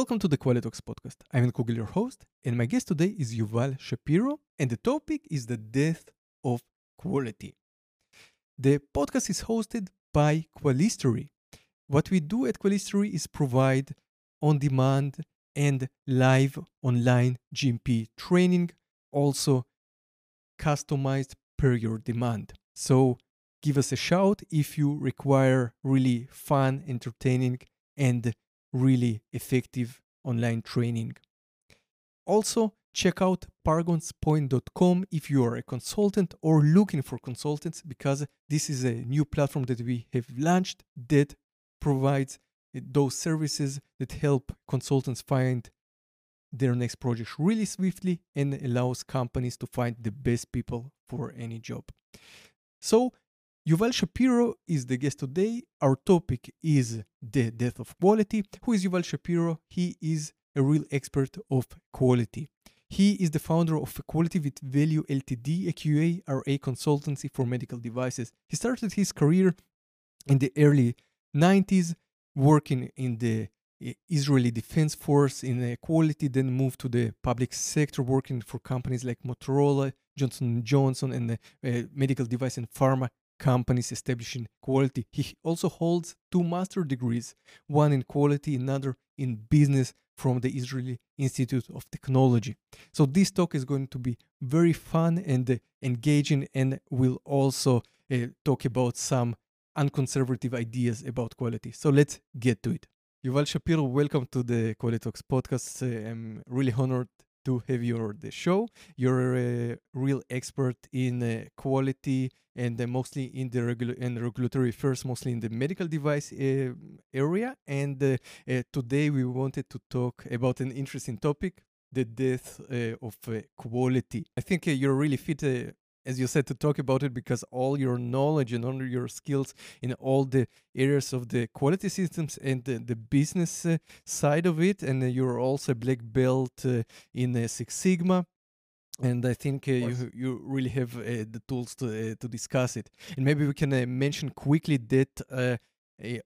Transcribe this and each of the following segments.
Welcome to the QualiTalks podcast. I'm Yan Kugel, your host, and my guest today is Yuval Shapiro, and the topic is the death of quality. The podcast is hosted by Qualistery. What we do at Qualistery is provide on-demand and live online GMP training, also customized per your demand. So give us a shout if you require really fun, entertaining, and really effective online training. Also, check out pargonspoint.com if you are a consultant or looking for consultants, because this is a new platform that we have launched that provides those services that help consultants find their next project really swiftly and allows companies to find the best people for any job. So Yuval Shapiro is the guest today. Our topic is the death of quality. Who is Yuval Shapiro? He is a real expert of quality. He is the founder of Quality with Value Ltd, a QA/RA consultancy for medical devices. He started his career in the early 90s, working in the Israeli Defense Force in quality, then moved to the public sector, working for companies like Motorola, Johnson & Johnson, and medical device and pharma companies establishing quality. He also holds two master degrees, one in quality, another in business from the Israeli Institute of Technology. So this talk is going to be very fun and engaging, and we'll also talk about some unconservative ideas about quality. So let's get to it. Yuval Shapiro, welcome to the QualiTalks podcast. I'm really honored to have you on the show. You're a real expert in quality and mostly in the regulatory affairs, mostly in the medical device area. And today we wanted to talk about an interesting topic, the death of quality. I think you're really fit, as you said, to talk about it, because all your knowledge and all your skills in all the areas of the quality systems and the business side of it, and you're also a black belt in Six Sigma, and I think you really have the tools to discuss it. And maybe we can mention quickly that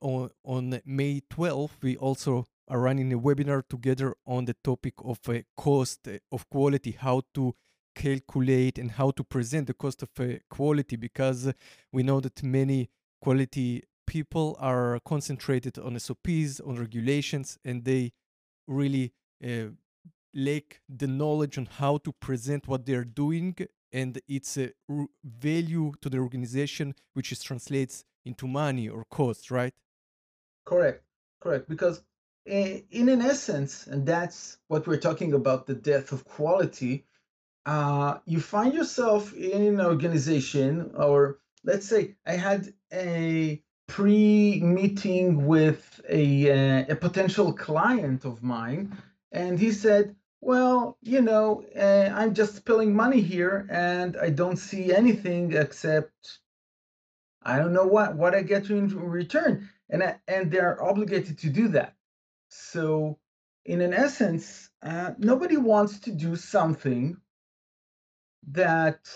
on May 12th we also are running a webinar together on the topic of cost of quality, how to calculate and how to present the cost of quality, because we know that many quality people are concentrated on SOPs, on regulations, and they really lack the knowledge on how to present what they're doing, and it's a value to the organization, which is translates into money or cost, right? Correct. Because in an essence, and that's what we're talking about, the death of quality, you find yourself in an organization, or let's say I had a pre-meeting with a potential client of mine, and he said, well, I'm just spilling money here, and I don't see anything except I don't know what I get in return, and they're obligated to do that. So in an essence, nobody wants to do something that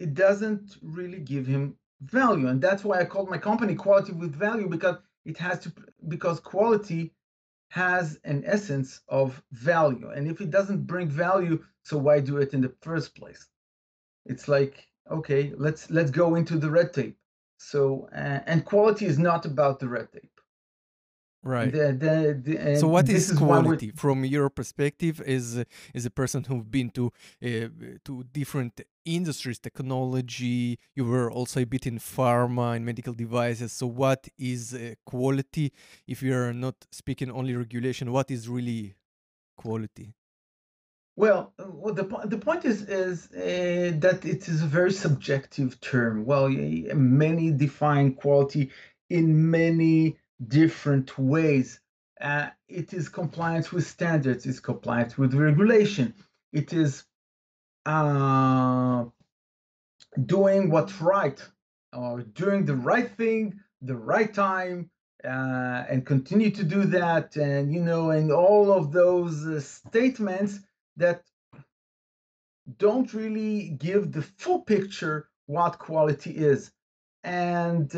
it doesn't really give him value. And that's why I called my company Quality with Value, because because quality has an essence of value. And if it doesn't bring value, so why do it in the first place? It's like, okay, let's go into the red tape. So and quality is not about the red tape. Right. So what is quality from your perspective as a person who's been to different industries, technology, you were also a bit in pharma and medical devices. So what is quality? If you're not speaking only regulation, what is really quality? Well, the point is that it is a very subjective term. Well, many define quality in many different ways. It is compliance with standards, it's compliance with regulation, it is doing what's right, or doing the right thing, the right time, and continue to do that, and and all of those statements that don't really give the full picture what quality is. And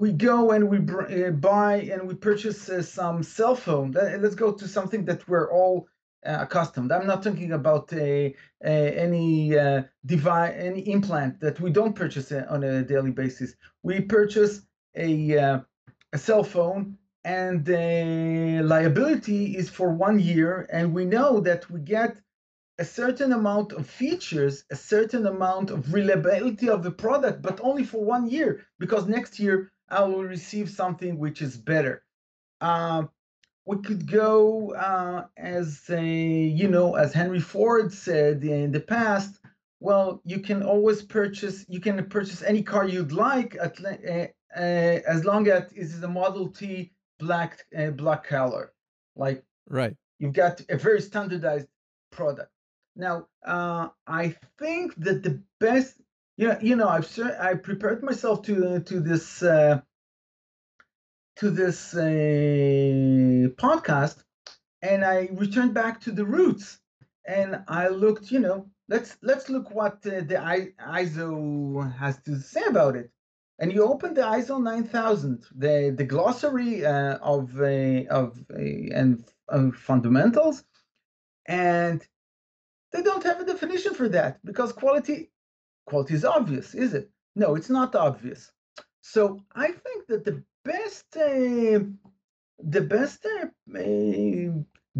we go and we buy and we purchase some cell phone. Let's go to something that we're all accustomed. I'm not talking about any device, any implant that we don't purchase on a daily basis. We purchase a cell phone, and the liability is for 1 year, and we know that we get a certain amount of features, a certain amount of reliability of the product, but only for 1 year, because next year I will receive something which is better. We could go as Henry Ford said in the past, well, you can always purchase, you can purchase any car you'd like as long as it is a Model T black color. Like, right. You've got a very standardized product. Now, I think that the best, I prepared myself to this podcast, and I returned back to the roots, and I looked, let's look what the ISO has to say about it. And you open the ISO 9000, the glossary of fundamentals, and they don't have a definition for that, because quality is obvious, is it? No, it's not obvious. So I think that the best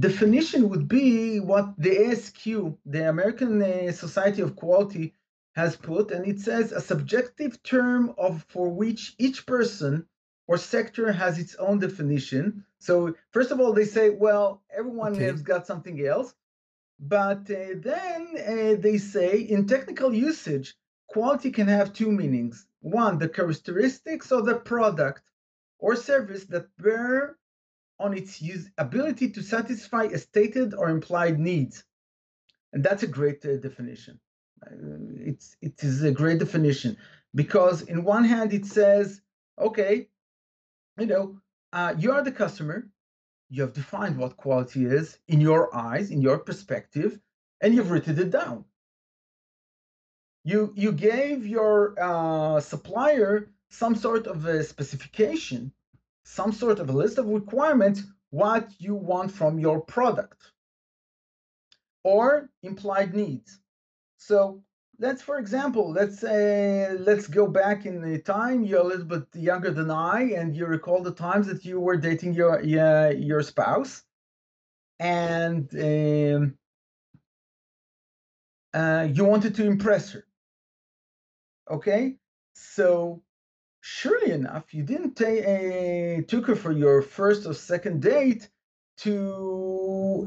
definition would be what the ASQ, the American Society of Quality, has put, and it says a subjective term for which each person or sector has its own definition. So first of all, they say, well, everyone has got something else, but then they say in technical usage, quality can have two meanings. One, the characteristics of the product or service that bear on its ability to satisfy a stated or implied needs. And that's a great definition. It is a great definition, because in one hand it says, okay, you are the customer, you have defined what quality is in your eyes, in your perspective, and you've written it down. You gave your supplier some sort of a specification, some sort of a list of requirements, what you want from your product, or implied needs. So let's go back in the time. You're a little bit younger than I, and you recall the times that you were dating your spouse, and you wanted to impress her. Okay, so surely enough, you didn't took her for your first or second date to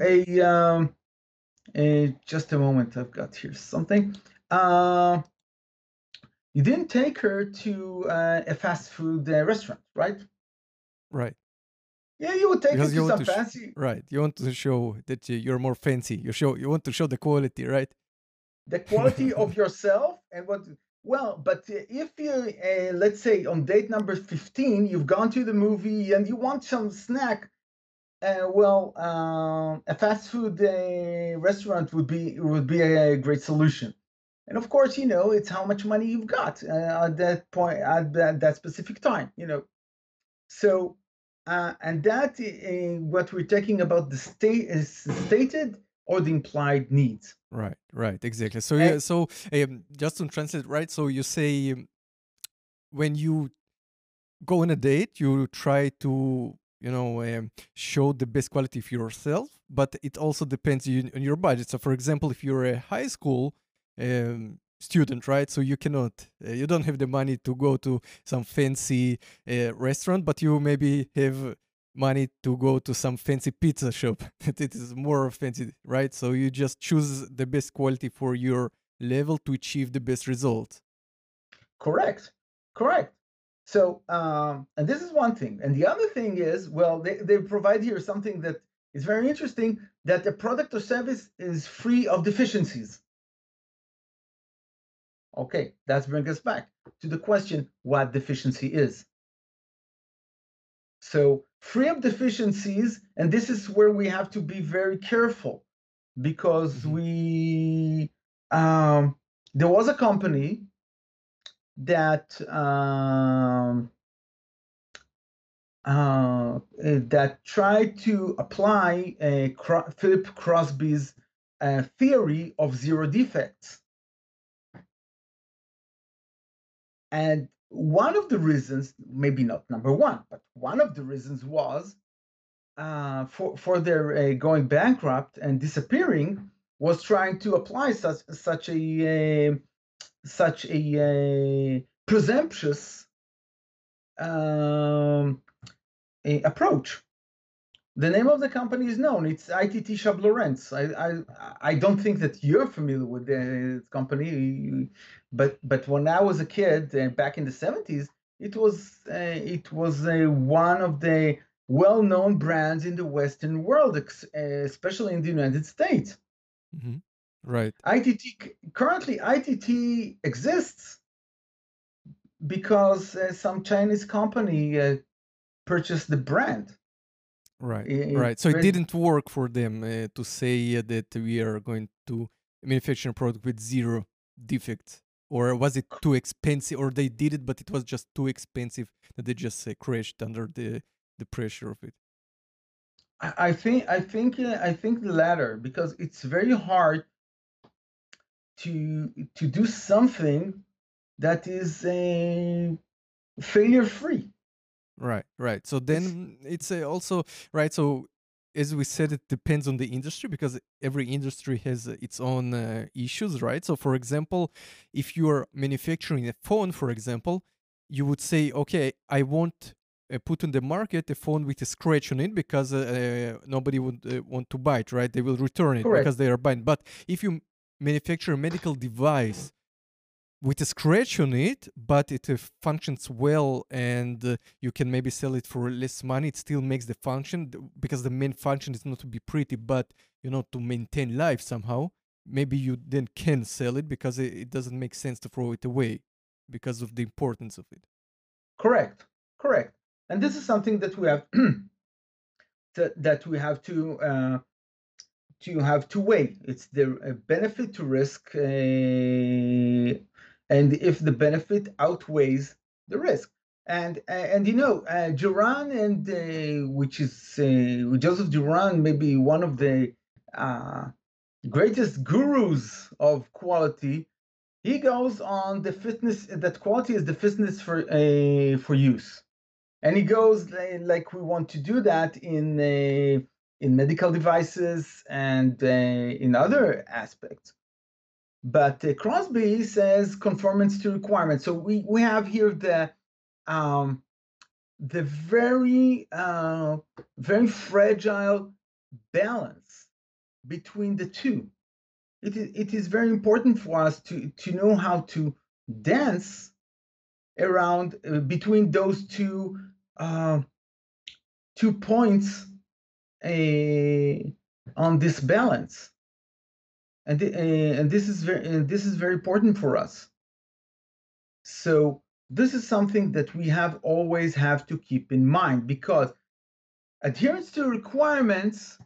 just a moment, I've got here something. You didn't take her to a fast food restaurant, right? Right. Yeah, you would take her to some fancy. Right. You want to show that you're more fancy. You want to show the quality, right? The quality of yourself and what. Well, but if you, let's say on date number 15, you've gone to the movie and you want some snack. A fast food restaurant would be a great solution, and of course, it's how much money you've got at that point, at that specific time, So, and that what we're talking about, the state is stated or the implied needs. Right, right, exactly. So, and, just to translate, right? So you say when you go on a date, you try to, show the best quality for yourself, but it also depends on your budget. So, for example, if you're a high school student, right? So you cannot, you don't have the money to go to some fancy restaurant, but you maybe have money to go to some fancy pizza shop. It is more fancy, right? So you just choose the best quality for your level to achieve the best result. Correct. Correct. So, and this is one thing. And the other thing is, well, they provide here something that is very interesting, that the product or service is free of deficiencies. Okay, that brings us back to the question, what deficiency is. So, free of deficiencies, and this is where we have to be very careful, because there was a company that that tried to apply Philip Crosby's theory of zero defects. And one of the reasons, maybe not number one, but one of the reasons was for their going bankrupt and disappearing was trying to apply such a presumptuous approach. The name of the company is known. It's ITT Schablonenz. I don't think that you're familiar with the company, but when I was a kid back in the 70s, it was one of the well-known brands in the Western world, especially in the United States. Mm-hmm. Right. Currently ITT exists because some Chinese company purchased the brand. Right, right. So it didn't work for them to say that we are going to manufacture a product with zero defects, or was it too expensive, or they did it, but it was just too expensive that they just crashed under the pressure of it. I think the latter, because it's very hard to do something that is failure free. Right, right. So then it's also, right, so as we said, it depends on the industry, because every industry has its own issues, right? So for example, if you're manufacturing a phone, for example, you would say, okay, I won't put on the market a phone with a scratch on it, because nobody would want to buy it, right? They will return it. Correct. Because they are buying. But if you manufacture a medical device with a scratch on it, but it functions well, and you can maybe sell it for less money, it still makes the function, because the main function is not to be pretty, but, you know, to maintain life somehow. Maybe you then can sell it, because it doesn't make sense to throw it away because of the importance of it. Correct, correct. And this is something that we have to weigh. It's the benefit to risk. And if the benefit outweighs the risk, and you know, Juran, and which is Joseph Juran, maybe one of the greatest gurus of quality, he goes on the fitness, that quality is the fitness for use, and he goes like we want to do that in medical devices and in other aspects. But Crosby says conformance to requirements. So we have here the very very fragile balance between the two. It is very important for us to know how to dance around between those two points on this balance. And this is very important for us. So this is something that we always have to keep in mind, because adherence to requirements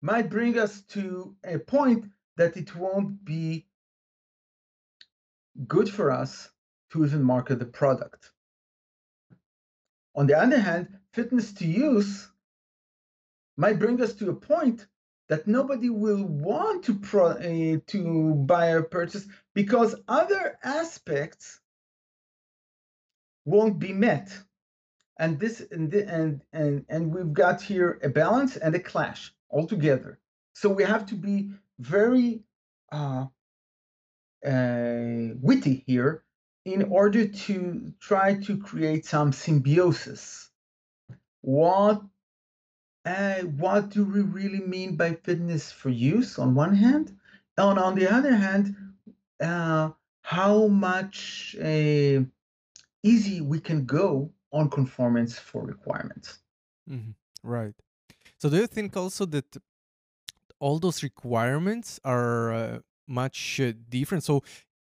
might bring us to a point that it won't be good for us to even market the product. On the other hand, fitness to use might bring us to a point that nobody will want to buy or purchase, because other aspects won't be met, and we've got here a balance and a clash altogether. So we have to be very witty here in order to try to create some symbiosis. What do we really mean by fitness for use on one hand? And on the other hand, how much easy we can go on conformance for requirements. Mm-hmm. Right. So do you think also that all those requirements are much different? So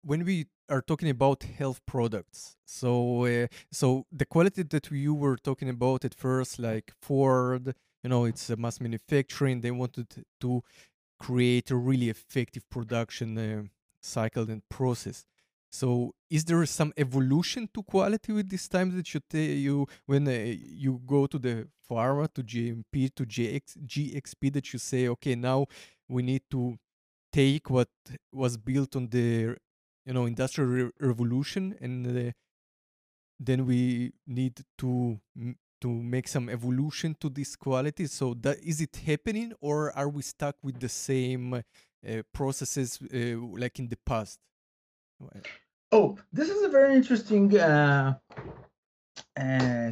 when we are talking about health products, so the quality that you were talking about at first, like Ford, you know, it's mass manufacturing. They wanted to create a really effective production cycle and process. So is there some evolution to quality with this time that you when you go to the pharma, to GMP, to GXP, that you say, okay, now we need to take what was built on the, you know, industrial revolution, and then we need to make some evolution to this quality. So that, is it happening, or are we stuck with the same processes like in the past? Oh, this is a very interesting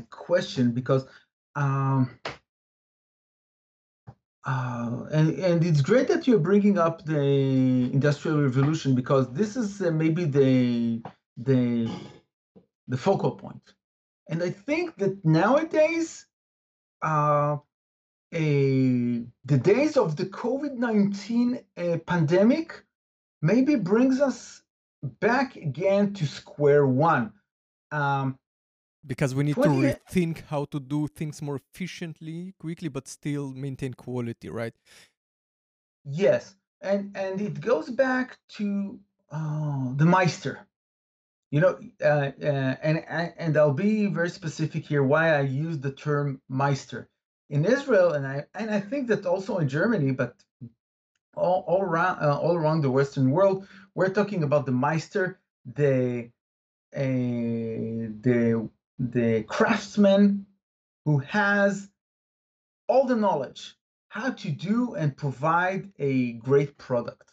question, because and it's great that you're bringing up the Industrial Revolution, because this is maybe the focal point. And I think that nowadays, the days of the COVID-19 pandemic maybe brings us back again to square one. Because we need to rethink how to do things more efficiently, quickly, but still maintain quality, right? Yes. And it goes back to the Meister. You know, and I'll be very specific here why I use the term Meister. In Israel, and I think that also in Germany, but all around the Western world, we're talking about the Meister, the craftsman who has all the knowledge how to do and provide a great product.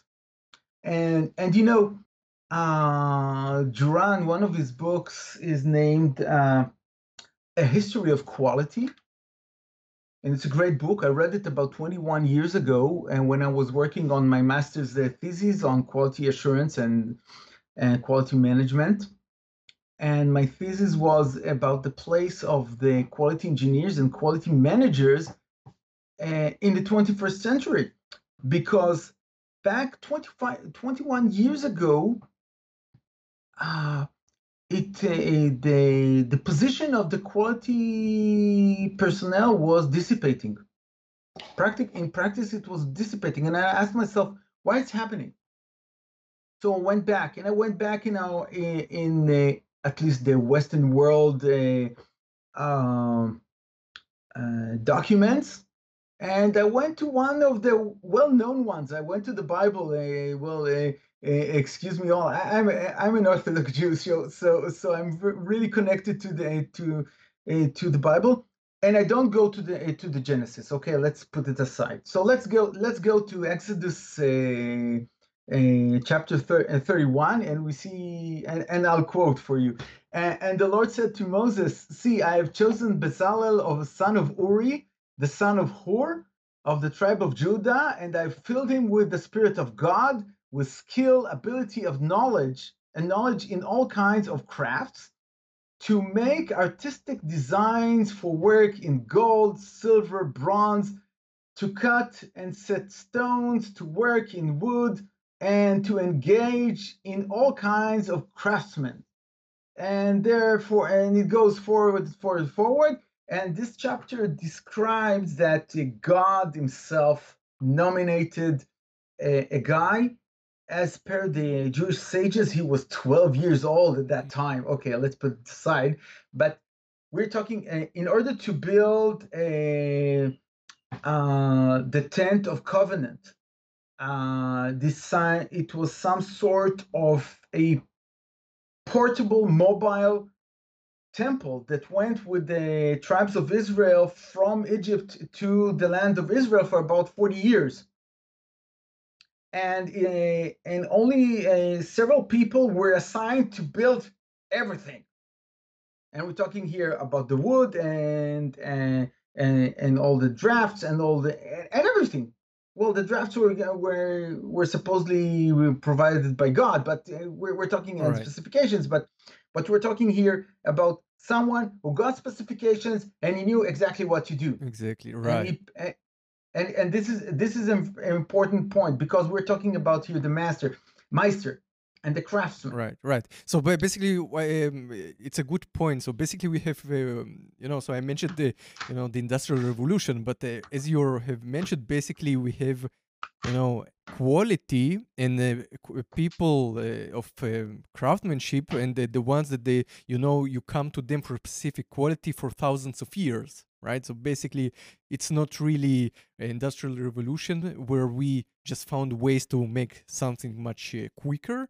And you know, Juran, one of his books is named A History of Quality. And it's a great book. I read it about 21 years ago, and when I was working on my master's thesis on quality assurance and quality management. And my thesis was about the place of the quality engineers and quality managers in the 21st century. Because back 21 years ago, the position of the quality personnel was dissipating. In practice, it was dissipating. And I asked myself, why it's happening? So I went back, in our, at least the Western world documents. And I went to one of the well-known ones. I went to the Bible. Excuse me all. I'm an Orthodox Jew, so I'm really connected to the Bible, and I don't go to the Genesis. Okay, let's put it aside. So let's go to Exodus chapter 31, and we see, and I'll quote for you. And the Lord said to Moses, "See, I have chosen Bezalel, of son of Uri, the son of Hur, of the tribe of Judah, and I have filled him with the Spirit of God, with skill, ability of knowledge, and knowledge in all kinds of crafts, to make artistic designs for work in gold, silver, bronze, to cut and set stones, to work in wood, and to engage in all kinds of craftsmen." And therefore, and it goes forward. And this chapter describes that God himself nominated a guy. As per the Jewish sages, he was 12 years old at that time. Okay, let's put it aside. But we're talking, in order to build the Tent of Covenant, it was some sort of a portable, mobile temple that went with the tribes of Israel from Egypt to the land of Israel for about 40 years. And only several people were assigned to build everything, and we're talking here about the wood and all the drafts and all the and everything. Well, the drafts were supposedly provided by God, but we're talking about specifications. But we're talking here about someone who got specifications and he knew exactly what to do. Exactly right. And this is an important point, because we're talking about here the Meister, and the craftsman. Right. So basically, it's a good point. So basically, we have So I mentioned the the Industrial Revolution, but as you have mentioned, basically we have you know, quality and people of craftsmanship, and the ones that they, you know, you come to them for specific quality for thousands of years, right? So basically, it's not really an industrial revolution where we just found ways to make something much quicker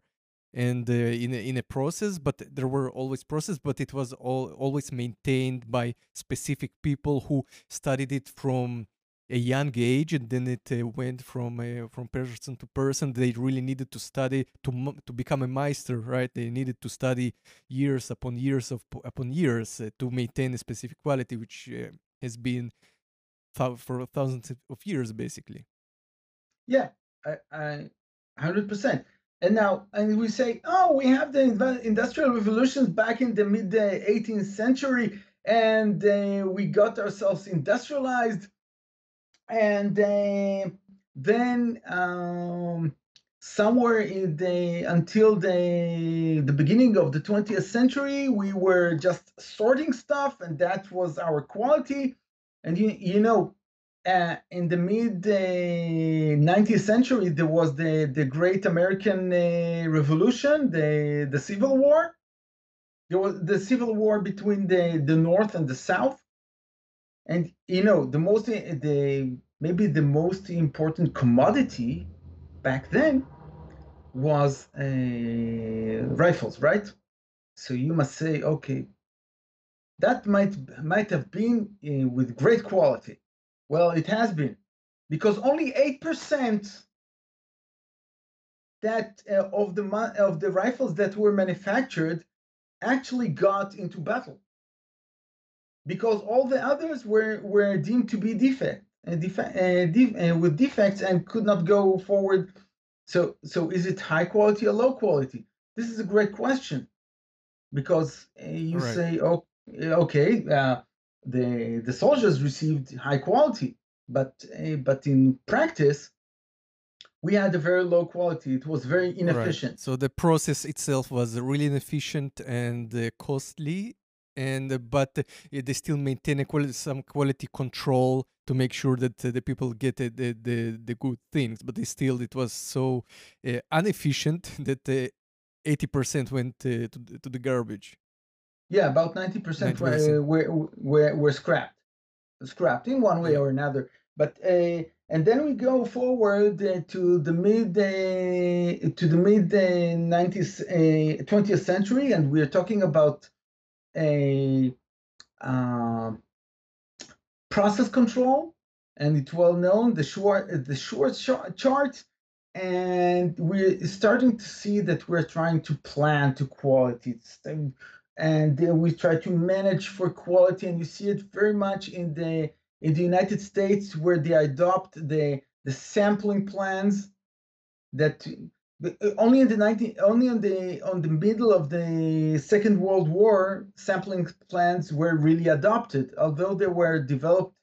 and in a process, but there were always process, but it was always maintained by specific people who studied it from a young age, and then it went from person to person. They really needed to study to become a master, right? They needed to study years upon years to maintain a specific quality, which has been for thousands of years, basically. Yeah, 100%. And now, and we say, oh, we have the industrial revolutions back in the mid 18th century, and we got ourselves industrialized. And then somewhere in until the beginning of the 20th century, we were just sorting stuff, and that was our quality. And you know, in the mid 19th century, there was the Great American Revolution, the Civil War. There was the Civil War between the North and the South. And you know, maybe the most important commodity back then was rifles, right? So you must say, okay, that might have been with great quality. Well, it has been, because only 8% that of the rifles that were manufactured actually got into battle, because all the others were deemed to be defects and could not go forward. So is it high quality or low quality? This is a great question, because you right. say, oh, okay, the soldiers received high quality, but in practice, we had a very low quality. It was very inefficient. Right. So the process itself was really inefficient and costly. But they still maintain some quality control to make sure that the people get the good things. But it was so inefficient that 80% went to the garbage. Yeah, about 90% were scrapped in one way or another. But and then we go forward to the mid 20th century, and we are talking about process control, and it's well known, the Schwartz chart, and we're starting to see that we're trying to plan to quality, and then we try to manage for quality, and you see it very much in the United States, where they adopt the sampling plans that. Only in the middle of the Second World War, sampling plans were really adopted, although they were developed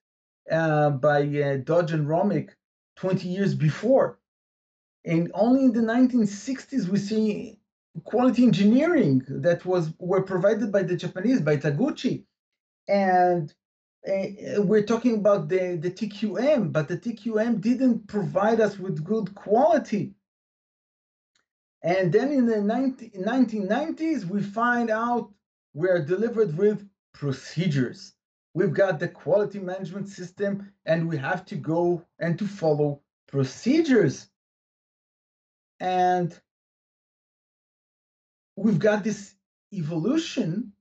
by Dodge and Romig 20 years before. And only in the 1960s we see quality engineering that were provided by the Japanese, by Taguchi. And we're talking about the TQM, but the TQM didn't provide us with good quality. And then in the 1990s, we find out we are delivered with procedures. We've got the quality management system, and we have to go and to follow procedures. And we've got this evolution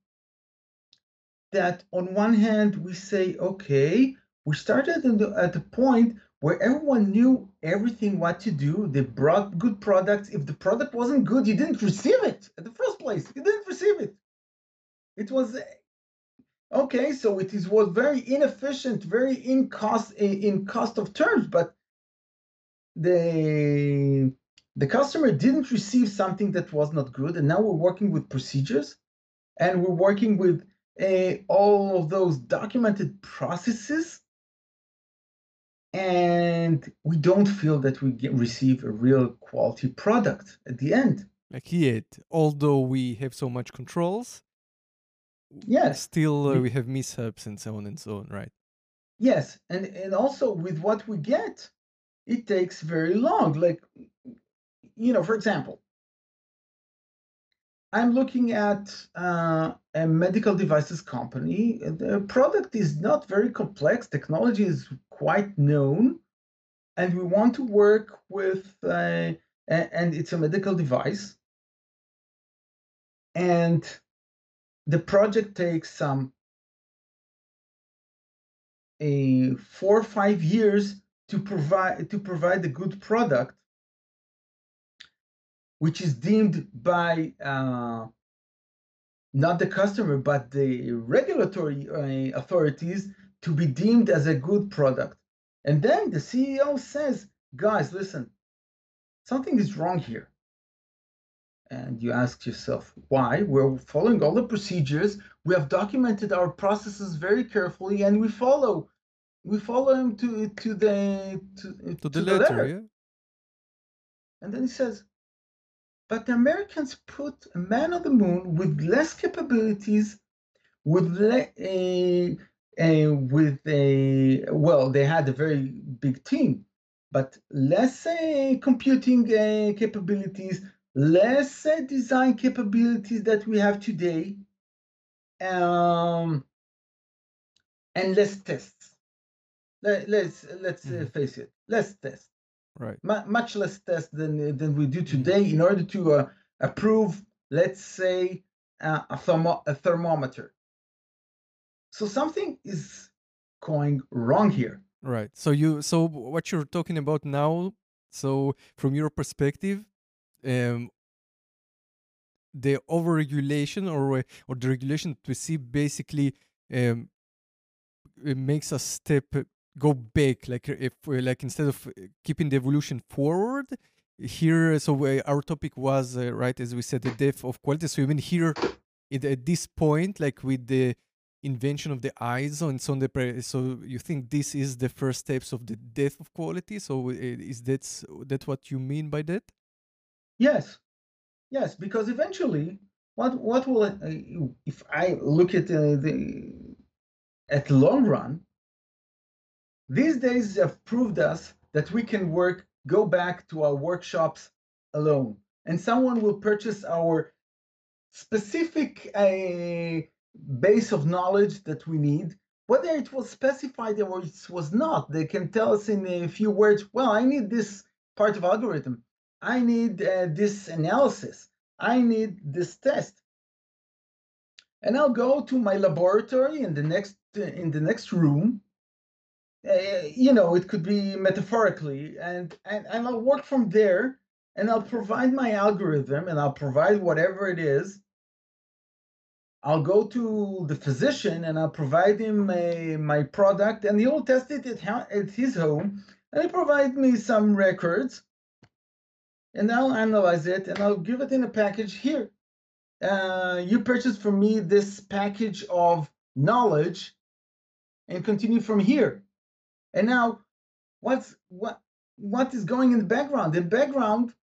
that on one hand, we say, okay, we started at the point where everyone knew everything, what to do. They brought good products. If the product wasn't good, you didn't receive it in the first place. You didn't receive it. It was, okay, so it was very inefficient, very in cost of terms, but the customer didn't receive something that was not good, and now we're working with procedures, and we're working with all of those documented processes, and we don't feel that we receive a real quality product at the end. Like yet, although we have so much controls, yes, still we have mishaps and so on and so on, right? Yes, and also with what we get, it takes very long. Like, you know, for example, I'm looking at a medical devices company. The product is not very complex. Technology is quite known, and we want to work with, and it's a medical device. And the project takes some 4 or 5 years to provide a good product, which is deemed by not the customer, but the regulatory authorities to be deemed as a good product. And then the CEO says, guys, listen, something is wrong here. And you ask yourself, why? We're following all the procedures. We have documented our processes very carefully, and we follow them to the letter. Yeah. And then he says, but the Americans put a man on the moon with less capabilities, well, they had a very big team, but less computing capabilities, less design capabilities that we have today, and less tests. Let's face it, less tests. Right. Much less tests than we do today in order to approve, let's say, a thermometer. So something is going wrong here. Right. So what you're talking about now, so from your perspective, the overregulation or the regulation we see basically it makes us go back, like instead of keeping the evolution forward here. So our topic was right, as we said, the death of quality. So even here, at this point, like with the invention of the ISO and so on, so you think this is the first steps of the death of quality? So is that what you mean by that? Yes, because eventually, what will if I look at the long run. These days have proved us that we can go back to our workshops alone, and someone will purchase our specific base of knowledge that we need. Whether it was specified or it was not, they can tell us in a few words, well, I need this part of algorithm. I need this analysis. I need this test. And I'll go to my laboratory in the next room. You know, it could be metaphorically, and I'll work from there, and I'll provide my algorithm, and I'll provide whatever it is. I'll go to the physician, and I'll provide him my product, and he'll test it at his home, and he'll provide me some records, and I'll analyze it, and I'll give it in a package here. You purchased from me this package of knowledge, and continue from here. And now, what is going in the background? In the background,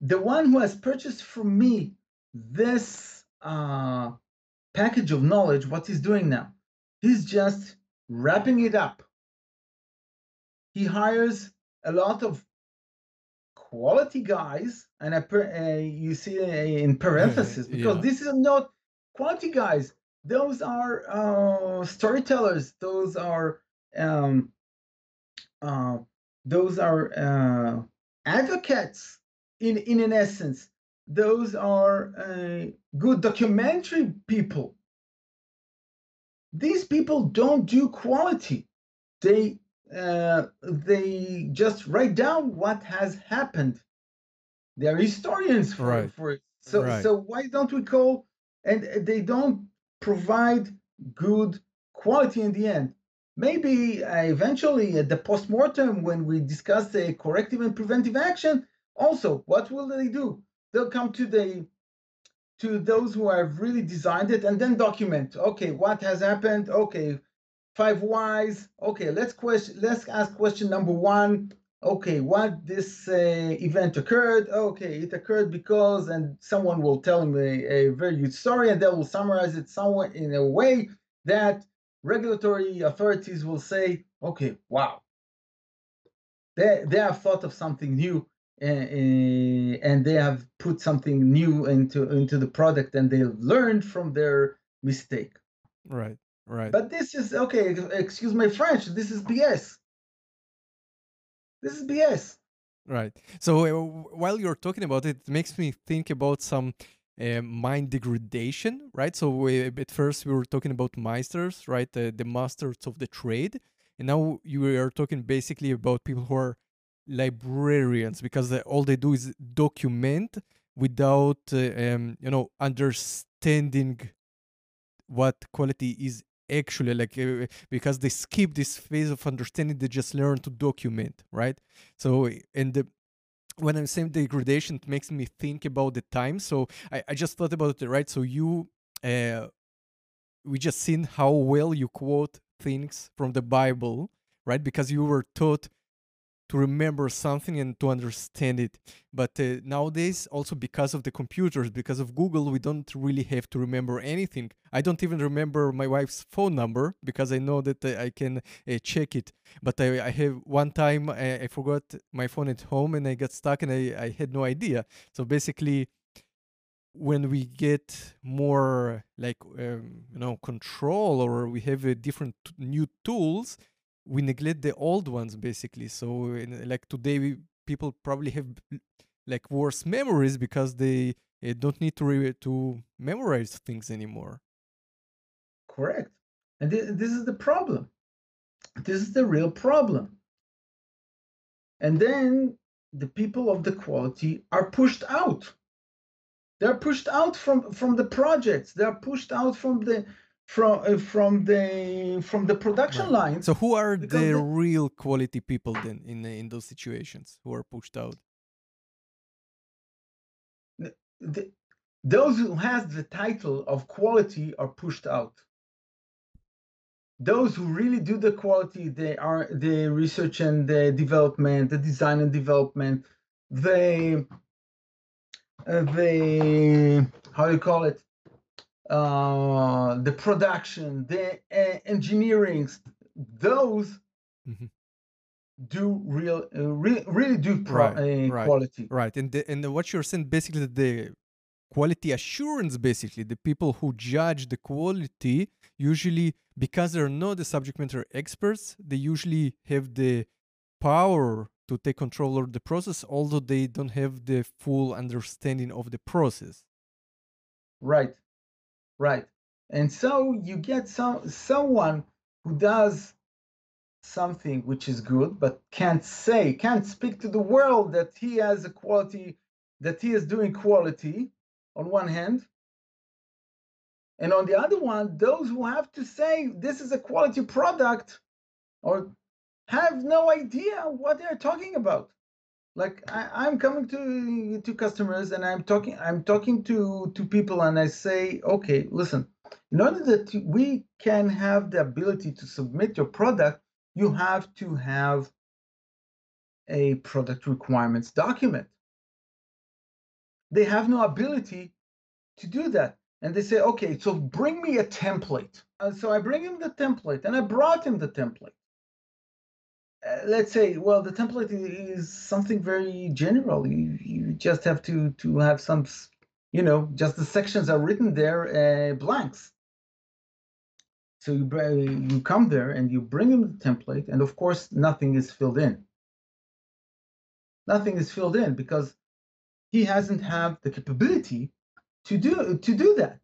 the one who has purchased from me this package of knowledge, what he's doing now? He's just wrapping it up. He hires a lot of quality guys, and you see in parentheses, because this is not quality guys. Those are storytellers. Those are advocates in essence. Those are good documentary people. These people don't do quality. They just write down what has happened. They are historians for it. So why don't we call? And they don't provide good quality in the end. Maybe eventually at the post-mortem, when we discuss the corrective and preventive action, also, what will they do? They'll come to those who have really designed it and then document, okay, what has happened? Okay, 5 whys. Okay, let's ask question number 1. Okay, what this event occurred? Okay, it occurred because, and someone will tell him a very good story, and they will summarize it somewhere in a way that regulatory authorities will say, okay, wow, They have thought of something new, and they have put something new into the product, and they learned from their mistake. Right, right. But this is, okay, excuse my French, this is BS. This is BS. Right. So while you're talking about it, it makes me think about some mind degradation, right? So at first we were talking about masters, right? The masters of the trade. And now you are talking basically about people who are librarians, because all they do is document without, you know, understanding what quality is actually like, because they skip this phase of understanding. They just learn to document, right? So, and when I'm saying degradation, it makes me think about the time. So I just thought about it, right? So you, we just seen how well you quote things from the Bible, right? Because you were taught to remember something and to understand it. But nowadays, also because of the computers, because of Google, we don't really have to remember anything. I don't even remember my wife's phone number because I know that I can check it. But I have one time I forgot my phone at home and I got stuck and I had no idea. So basically, when we get more like, you know, control, or we have different new tools, we neglect the old ones basically. So like today, people probably have like worse memories because they don't need to memorize things anymore. Correct. And this is the problem. This is the real problem. And then the people of the quality are pushed out. They're pushed out from the projects. They're pushed out from the production line. So who are the real quality people then in those situations who are pushed out? Those who has the title of quality are pushed out. Those who really do the quality, they are the research and the development, the design and development, the how you call it, the production, the engineering, those do really do quality. Right, and what you're saying basically, the quality assurance, basically the people who judge the quality, usually because they're not the subject matter experts, they usually have the power to take control of the process, although they don't have the full understanding of the process. Right, right. And so you get someone who does something which is good, but can't speak to the world that he has a quality, that he is doing quality on one hand. And on the other one, those who have to say this is a quality product or have no idea what they're talking about. Like I'm coming to customers and I'm talking to people and I say, okay, listen, in order that we can have the ability to submit your product, you have to have a product requirements document. They have no ability to do that. And they say, okay, so bring me a template. And so I bring him the template, and I brought him the template. Let's say, well, the template is something very general. You just have to have some, you know, just the sections are written there, blanks. So you come there and you bring them the template, and of course, nothing is filled in. Nothing is filled in because he hasn't have the capability to do that.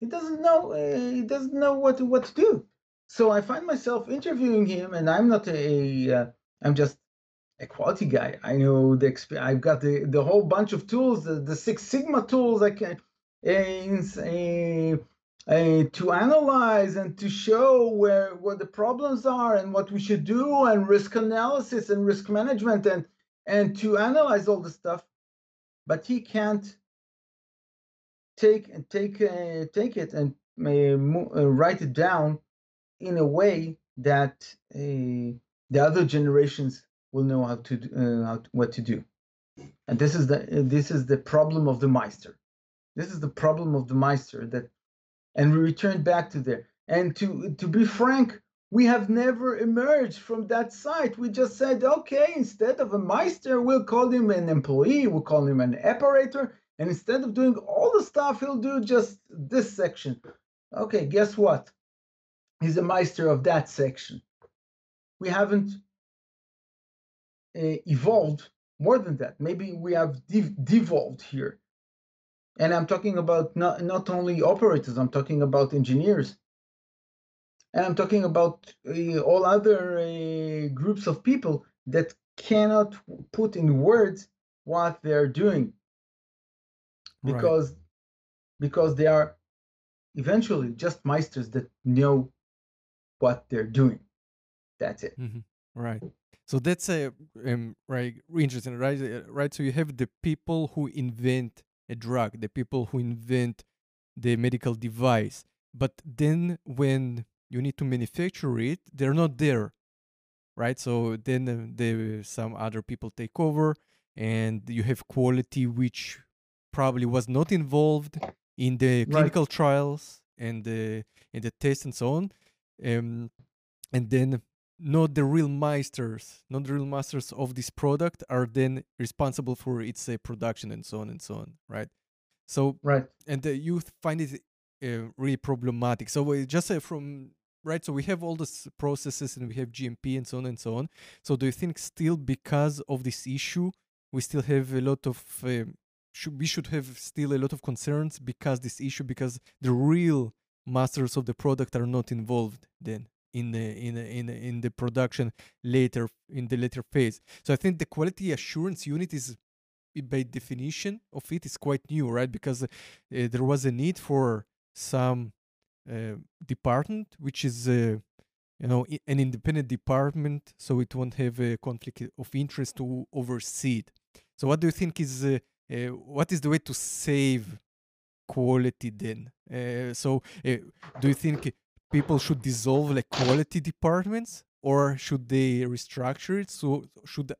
He doesn't know. He doesn't know what to do. So I find myself interviewing him, and I'm not I'm just a quality guy. I know the experience. I've got the whole bunch of tools, the Six Sigma tools I can to analyze and to show where the problems are and what we should do, and risk analysis and risk management and to analyze all the stuff. But he can't take it and write it down in a way that the other generations will know how to what to do. And this is the problem of the Meister. This is the problem of the Meister, and we return back to there. And to be frank, We have never emerged from that site. We just said, okay, instead of a Meister, we'll call him an employee, we'll call him an operator, and instead of doing all the stuff, he'll do just this section. Okay, guess what? He's a Meister of that section. We haven't evolved more than that. Maybe we have devolved here. And I'm talking about not only operators, I'm talking about engineers. And I'm talking about all other groups of people that cannot put in words what they're doing. Because, right. Because they are eventually just Meisters that know what they're doing. That's it. Mm-hmm. Right. So that's a right, interesting, right? Right. So you have the people who invent a drug, the people who invent the medical device. But then when you need to manufacture it, they're not there, right? So then some other people take over, and you have quality, which probably was not involved in the clinical right. trials and the tests and so on. And then not the real masters of this product are then responsible for its production and so on, right? So, right. And you find it really problematic. So just from, right, so we have all these processes and we have GMP and so on and so on. So do you think still because of this issue, we still have a lot of, we should have still a lot of concerns because this issue, because the real masters of the product are not involved then in the production later, in the later phase. So I think the quality assurance unit is, by definition of it, is quite new, right? Because there was a need for some department, which is, an independent department, so it won't have a conflict of interest to oversee it. So what do you think is, what is the way to save quality then? Do you think people should dissolve like quality departments, or should they restructure it? So should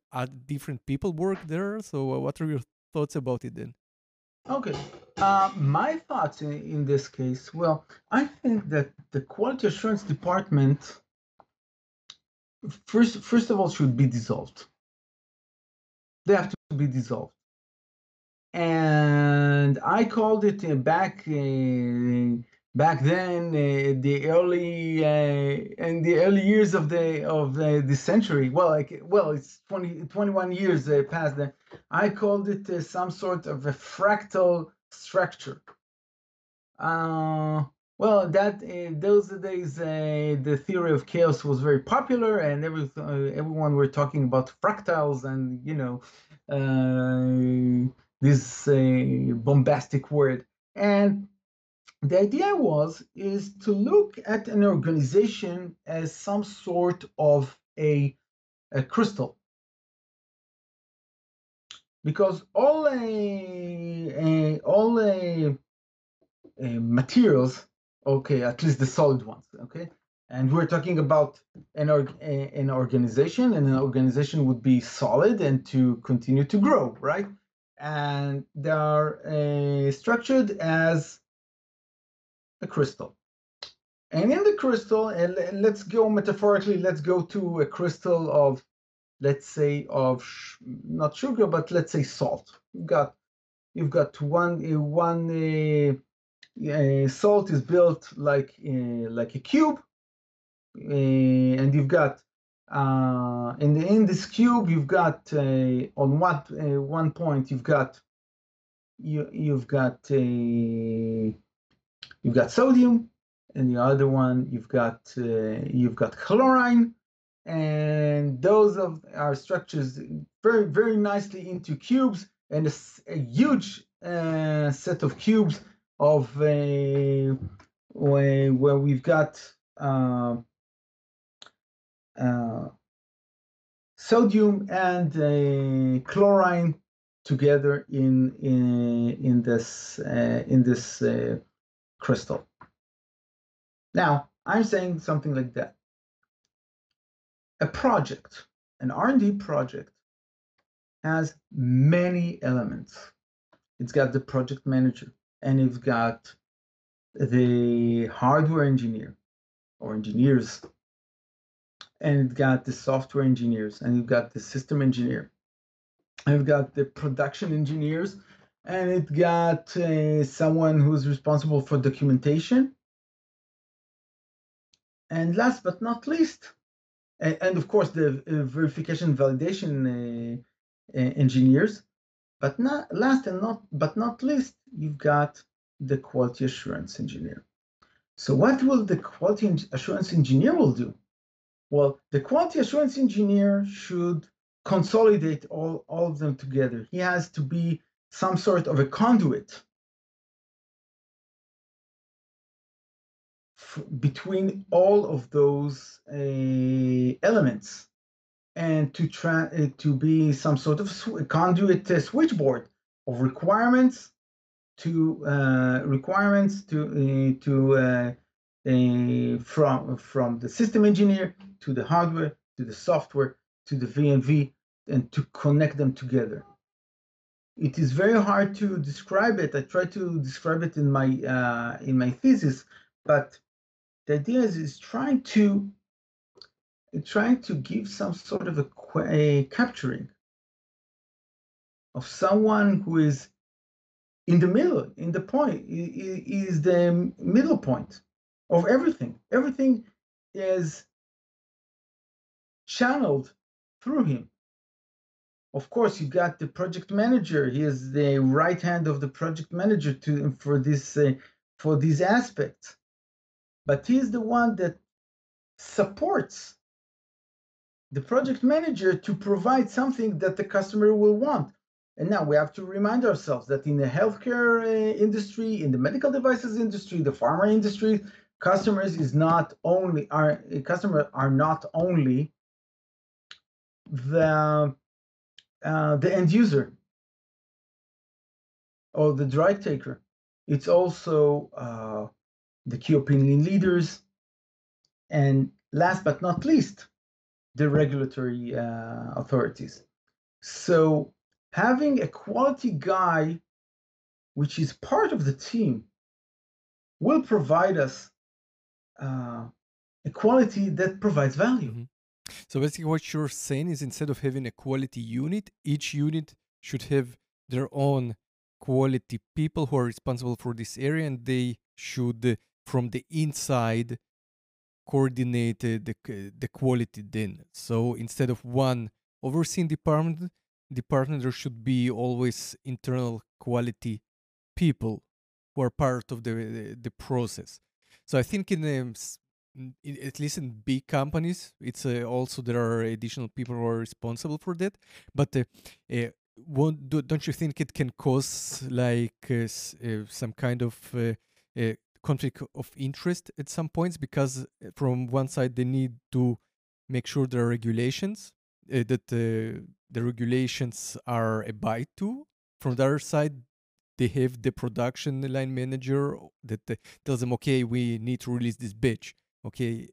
different people work there? So what are your thoughts about it then? Okay, my thoughts in this case, well, I think that the quality assurance department, first of all, should be dissolved. They have to be dissolved. And I called it back then, in the early years of the century, it's 21 years past that. I called it some sort of a fractal structure. Those days the theory of chaos was very popular, and everyone were talking about fractals and this bombastic word. And the idea is to look at an organization as some sort of a crystal. Because all materials, okay, at least the solid ones, okay? And we're talking about an organization, and an organization would be solid and to continue to grow, right? And they are structured as a crystal. And in the crystal, and let's go metaphorically, let's go to a crystal of, let's say, of not sugar, but let's say salt. You've got one salt is built like a cube, and you've got in this cube you've got on one point you've got sodium, and the other one you've got chlorine, and those of our structures very, very nicely into cubes, and a huge set of cubes of where we've got sodium and chlorine together in this crystal. Now, I'm saying something like that. A project, an R&D project, has many elements. It's got the project manager, and it's got the hardware engineer or engineers, and it got the software engineers, and it got the system engineer, and it got the production engineers, and it got someone who's responsible for documentation. And last but not least, and of course, the verification validation engineers. But last but not least, you've got the quality assurance engineer. So what will the quality assurance engineer will do? Well, the quality assurance engineer should consolidate all of them together. He has to be some sort of a conduit between all of those elements, and to try to be some sort of conduit switchboard of requirements from the system engineer to the hardware, to the software, to the V&V, and to connect them together. It is very hard to describe it. I tried to describe it in my thesis, but the idea is trying to give some sort of a capturing of someone who is in the middle, is the middle point of everything. Everything is channeled through him. Of course, you got the project manager. He is the right hand of the project manager for these aspects. But he's the one that supports the project manager to provide something that the customer will want. And now we have to remind ourselves that in the healthcare industry, in the medical devices industry, the pharma industry, customers are not only the end user or the drug taker. It's also the key opinion leaders, and last but not least, the regulatory authorities. So having a quality guy, which is part of the team, will provide us a quality that provides value. Mm-hmm. So basically what you're saying is, instead of having a quality unit, each unit should have their own quality people who are responsible for this area, and they should, from the inside, coordinate the quality then. So instead of one overseeing department, there should be always internal quality people who are part of the process. So I think at least in big companies, it's also there are additional people who are responsible for that. But don't you think it can cause some kind of conflict of interest at some points? Because from one side, they need to make sure there are regulations the regulations are abide to. From the other side, they have the production line manager that tells them, okay, we need to release this batch. Okay,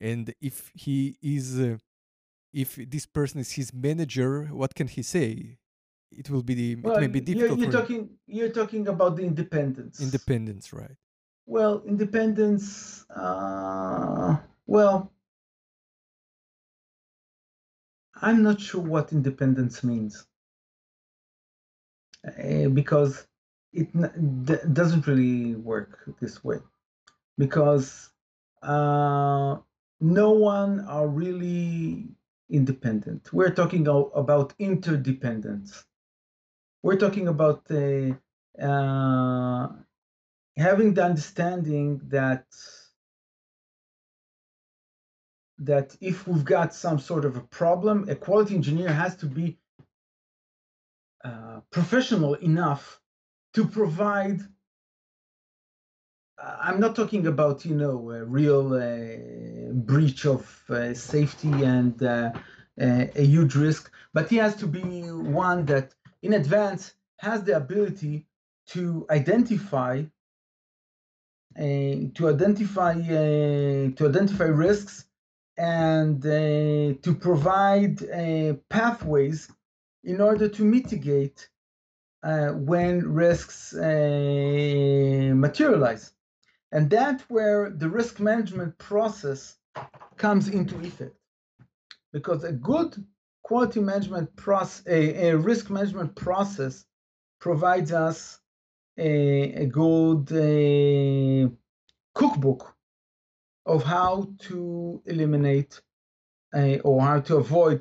and if this person is his manager, what can he say? It will be difficult. You're talking about the independence. Independence, right? Well, independence. Well, I'm not sure what independence means, because it doesn't really work this way, because no one are really independent. We're talking about interdependence. We're talking about having the understanding that if we've got some sort of a problem, a quality engineer has to be professional enough to provide. I'm not talking about a real breach of safety and a huge risk, but he has to be one that in advance has the ability to identify risks, and to provide pathways in order to mitigate when risks materialize. And that's where the risk management process comes into effect. because a good quality management process, a risk management process provides us a good cookbook of how to eliminate or how to avoid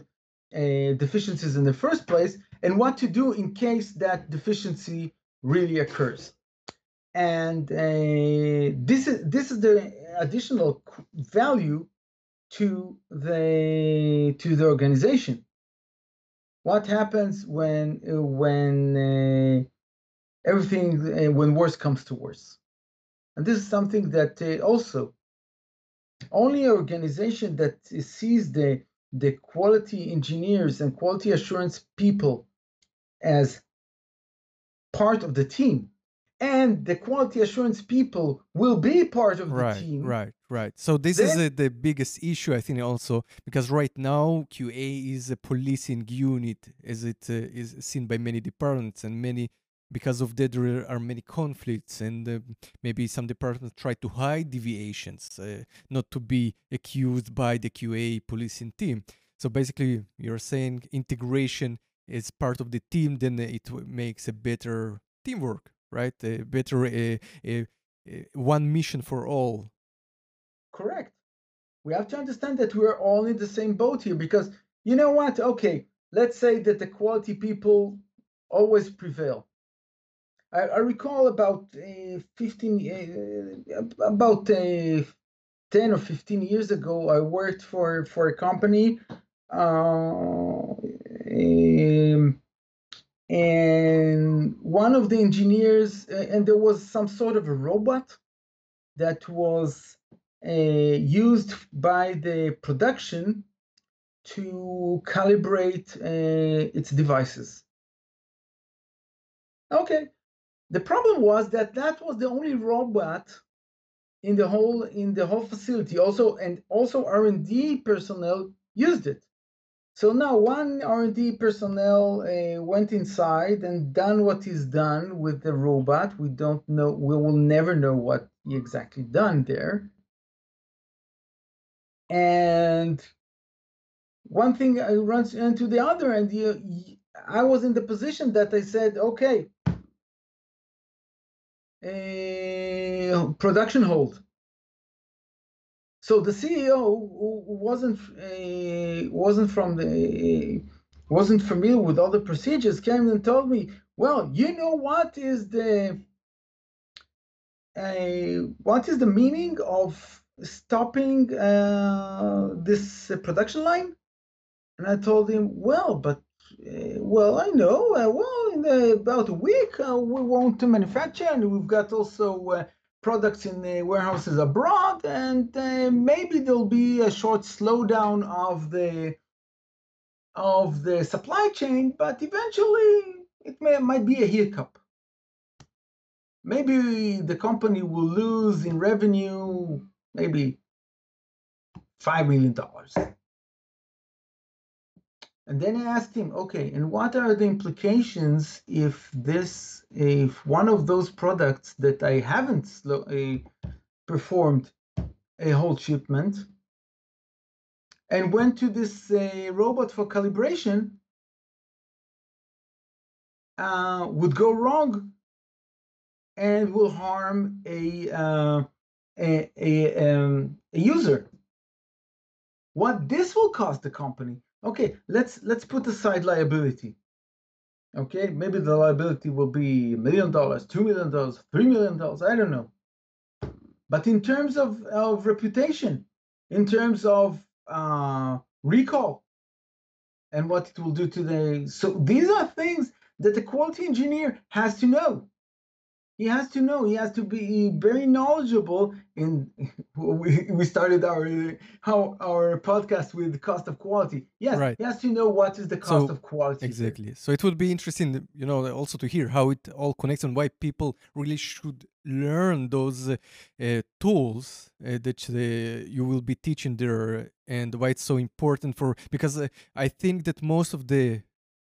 deficiencies in the first place, and what to do in case that deficiency really occurs. And this is the additional value to the organization. What happens when everything when worse comes to worse? And this is something that also only an organization that sees the quality engineers and quality assurance people as part of the team, and the quality assurance people will be part of the team. Right. So this is the biggest issue, I think, also, because right now QA is a policing unit, as it is seen by many departments, and many, because of that, there are many conflicts, and maybe some departments try to hide deviations, not to be accused by the QA policing team. So basically, you're saying integration is part of the team, then it makes a better teamwork, right? A better one mission for all. Correct. We have to understand that we're all in the same boat here, because you know what? Okay, let's say that the quality people always prevail. I recall about 10 or 15 years ago, I worked for a company, and one of the engineers, and there was some sort of a robot that was used by the production to calibrate its devices. Okay. The problem was that was the only robot in the whole facility. Also R&D personnel used it. So now one R&D personnel went inside and done what is done with the robot. We don't know. We will never know what he exactly done there. And one thing runs into the other, and I was in the position that I said, okay, production hold. So the CEO, who wasn't familiar with all the procedures, came and told me, well, you know what is the meaning of stopping this production line? And I told him, well, but I know. In about a week, we want to manufacture, and we've got also products in the warehouses abroad, and maybe there'll be a short slowdown of the supply chain, but eventually it might be a hiccup. Maybe the company will lose in revenue, maybe $5 million. And then I asked him, okay, and what are the implications if one of those products that I haven't performed a whole shipment and went to this robot for calibration would go wrong and will harm a user? What this will cost the company? Okay, let's put aside liability. Okay, maybe the liability will be $1 million, $2 million, $3 million, I don't know. But in terms of reputation, in terms of recall, and what it will do today. So these are things that the quality engineer has to know. He has to know. He has to be very knowledgeable. And we started our podcast with the cost of quality. Yes, right. He has to know what is the cost of quality. Exactly. Here. So it would be interesting, also to hear how it all connects and why people really should learn those tools that you will be teaching there, and why it's so important because I think that most of the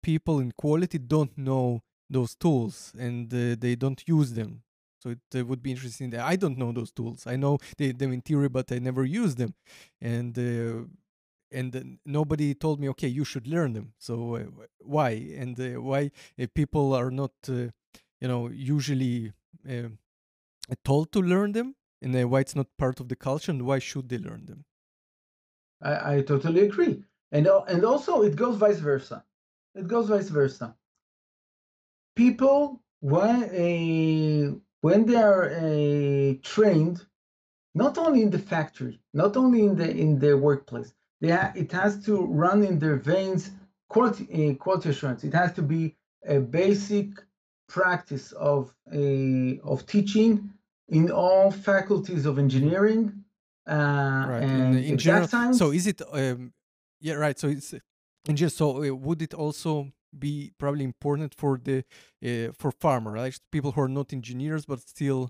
people in quality don't know those tools, and they don't use them. So it would be interesting that I don't know those tools. I know them in theory, but I never use them. And and nobody told me, okay, you should learn them. So why? And why people are not, usually told to learn them, and why it's not part of the culture, and why should they learn them? I totally agree. And also it goes vice versa. It goes vice versa. People, when they are trained, not only in the factory, not only in the workplace, it has to run in their veins quality assurance. It has to be a basic practice of teaching in all faculties of engineering right. And in general, science. So is it so it's would it also be probably important for the for farmer, right? People who are not engineers but still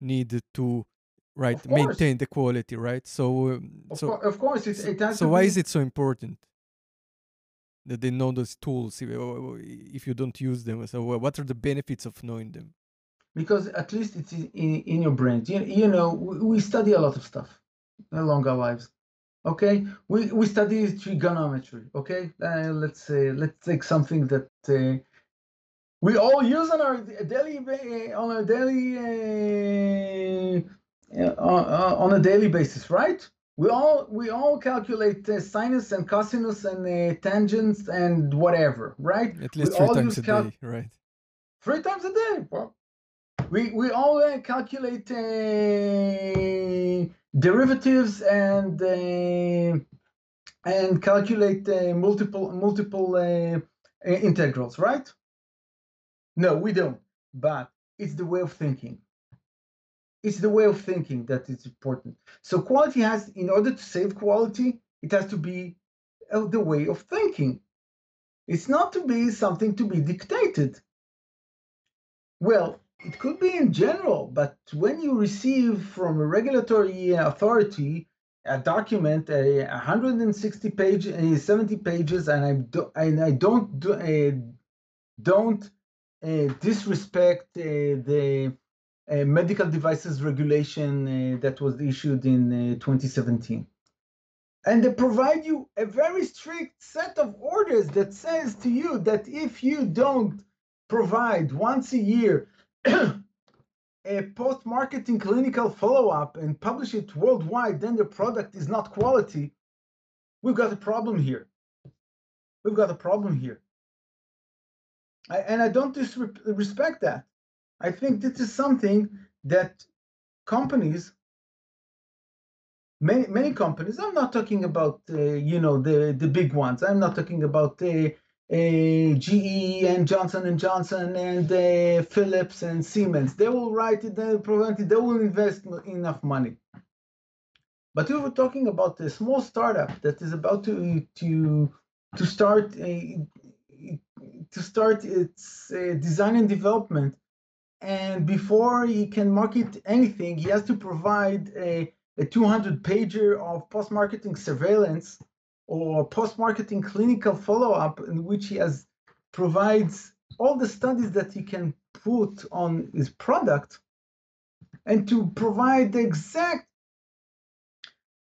need to maintain the quality, right? So of course it has so to why be... is it so important that they know those tools if you don't use them? So what are the benefits of knowing them? Because at least it's in your brain. We study a lot of stuff along our lives. Okay, we study trigonometry. Okay, let's take something that we all use on our daily basis, right? We all calculate sinus and cosinus and tangents and whatever, right? At least three times a day, right? 3 times a day. Well, we all calculate derivatives and calculate multiple integrals, right? No, we don't. But it's the way of thinking. It's the way of thinking that is important. So quality has, in order to save quality, it has to be the way of thinking. It's not to be something to be dictated. Well, it could be in general, but when you receive from a regulatory authority a document, 160 pages, 70 pages, and I don't disrespect the medical devices regulation that was issued in 2017. And they provide you a very strict set of orders that says to you that if you don't provide once a year a post-marketing clinical follow-up and publish it worldwide, then the product is not quality. We've got a problem here. We've got a problem here. And I don't disrespect that. I think this is something that companies, many companies, I'm not talking about, the big ones. I'm not talking about GE and Johnson & Johnson and Philips and Siemens. They will write it, they will prevent it, they will invest enough money. But we were talking about a small startup that is about to start its design and development. And before he can market anything, he has to provide a 200-pager of post-marketing surveillance or post-marketing clinical follow-up, in which he provides all the studies that he can put on his product, and to provide the exact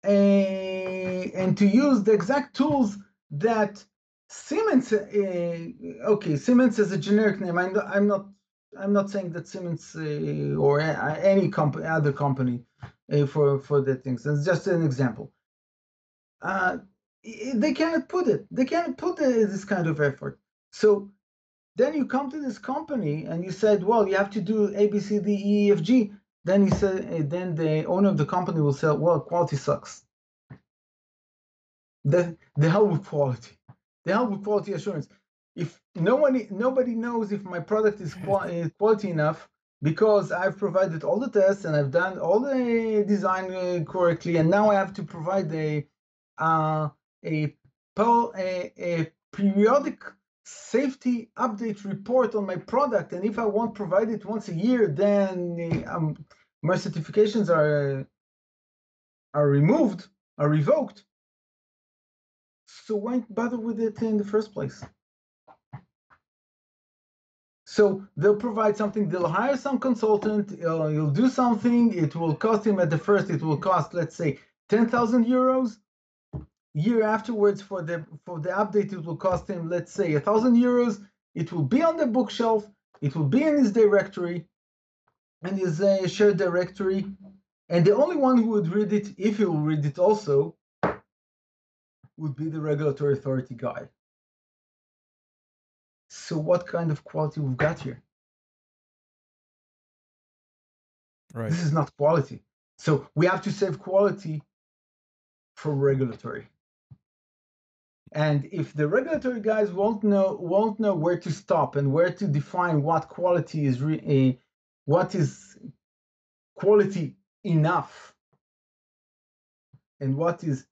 and to use the exact tools that Siemens. Siemens is a generic name. I'm not saying that Siemens or any other company for the things. It's just an example. They cannot put it. They cannot put this kind of effort. So then you come to this company and you said, well, you have to do A, B, C, D, E, F, G. Then you said, then the owner of the company will say, well, quality sucks. The hell with quality. The hell with quality assurance. If nobody knows if my product is quality enough because I've provided all the tests and I've done all the design correctly, and now I have to provide a periodic safety update report on my product, and if I won't provide it once a year, then my certifications are removed, are revoked. So why bother with it in the first place? So they'll provide something, they'll hire some consultant, you'll do something, it will cost him at the first, it will cost, let's say, €10,000. year afterwards for the update, it will cost him, let's say, 1,000 euros. It will be on the bookshelf. It will be in his directory, in his shared directory. And the only one who would read it, if he will read it also, would be the regulatory authority guy. So what kind of quality we've got here? Right. This is not quality. So we have to save quality for regulatory. And if the regulatory guys won't know where to stop and where to define what quality is what is quality enough and what is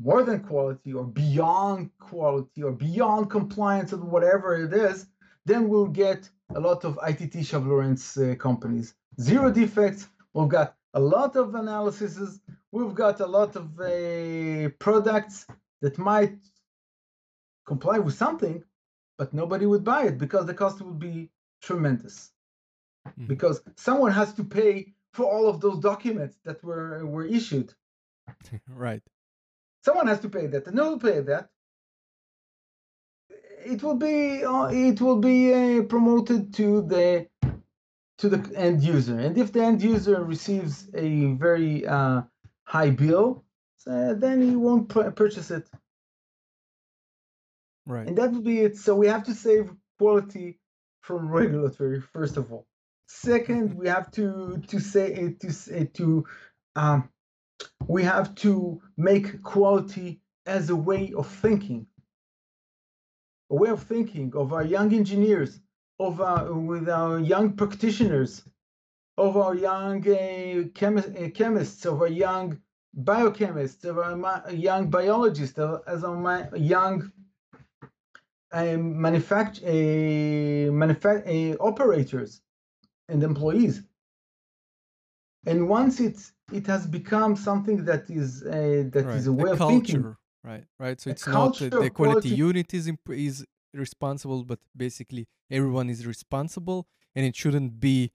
more than quality or beyond quality or beyond compliance or whatever it is, then we'll get a lot of ITT Schablonenz companies. Zero defects. We've got a lot of analyses. We've got a lot of products that might comply with something, but nobody would buy it because the cost would be tremendous. Mm. Because someone has to pay for all of those documents that were issued. Right. Someone has to pay that, and who will pay that? It will be promoted to the end user, and if the end user receives a very high bill, then he won't purchase it. Right. And that would be it. So we have to save quality from regulatory, first of all. Second, we have to make quality as a way of thinking. A way of thinking of our young engineers, with our young practitioners, of our young chemists, of our young biochemists, of our young biologists, as our young operators and employees. And once it has become something that is a way of thinking. Right. So it's not the quality unit is responsible, but basically everyone is responsible, and it shouldn't be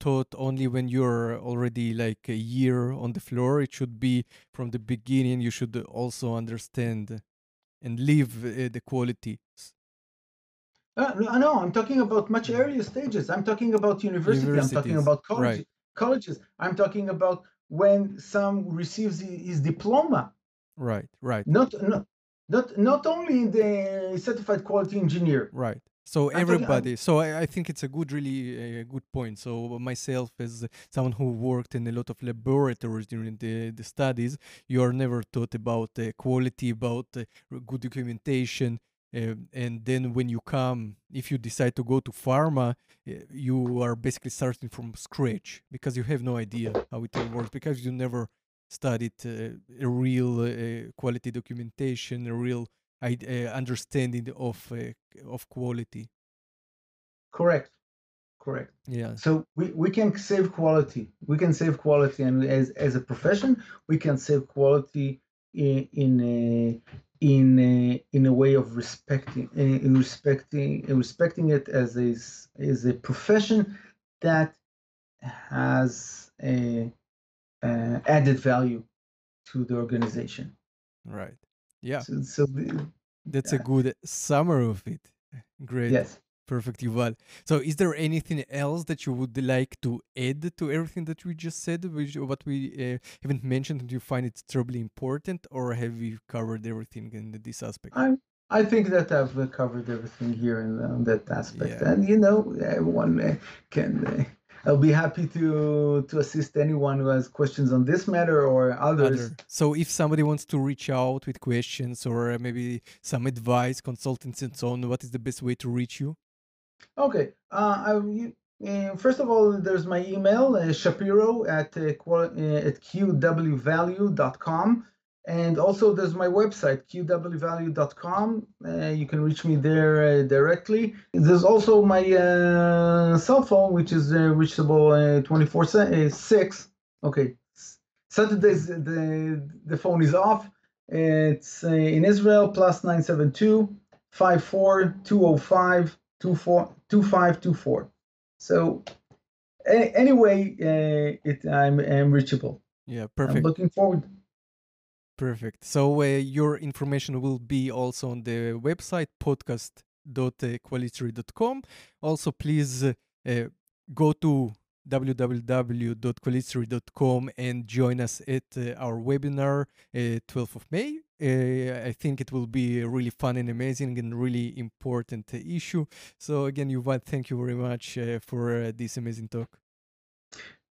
taught only when you're already like a year on the floor. It should be from the beginning. You should also understand and live the quality. No, I'm talking about much earlier stages. I'm talking about university. I'm talking about college. Right. Colleges. I'm talking about when some receives his diploma. Right. Not only the certified quality engineer. Right. So everybody. I think it's a good point. So myself, as someone who worked in a lot of laboratories during the studies, you are never taught about quality, about good documentation. And then when you come, if you decide to go to pharma, you are basically starting from scratch because you have no idea how it works, because you never studied a real quality documentation, a real understanding of quality. Correct. Yeah. So we can save quality. We can save quality, and as a profession, we can save quality in a way of respecting it as a profession that has a added value to the organization. Right. Yeah. That's a good summary of it. Great. Yes. Perfect, Yuval. So, is there anything else that you would like to add to everything that we just said, what we haven't mentioned, and you find it terribly important, or have we covered everything in this aspect? I think that I've covered everything here in that aspect, yeah. And everyone can. I'll be happy to assist anyone who has questions on this matter or others. So if somebody wants to reach out with questions or maybe some advice, consultants and so on, what is the best way to reach you? Okay. First of all, there's my email, shapiro at qwvalue.com. And also there's my website, qwvalue.com. You can reach me there directly. There's also my cell phone, which is reachable 24/6. Okay. Saturdays, the phone is off. It's in Israel, +972 54 205 2524. So anyway, I'm reachable. Yeah, perfect. I'm looking forward. Perfect. So your information will be also on the website, podcast.qualitery.com. Also, please go to www.qualitery.com and join us at our webinar 12th of May. I think it will be really fun and amazing and really important issue. So again, Yuval, thank you very much for this amazing talk.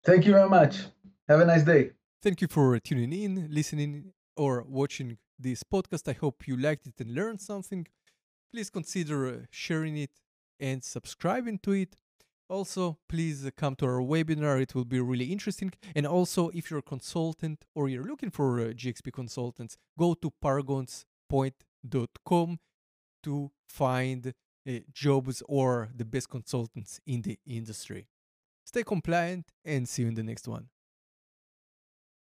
Thank you very much. Have a nice day. Thank you for tuning in, listening, or watching this podcast. I hope you liked it and learned something. Please consider sharing it and subscribing to it. Also, please come to our webinar. It will be really interesting. And also, if you're a consultant or you're looking for GXP consultants, go to pargonspoint.com to find jobs or the best consultants in the industry. Stay compliant and see you in the next one.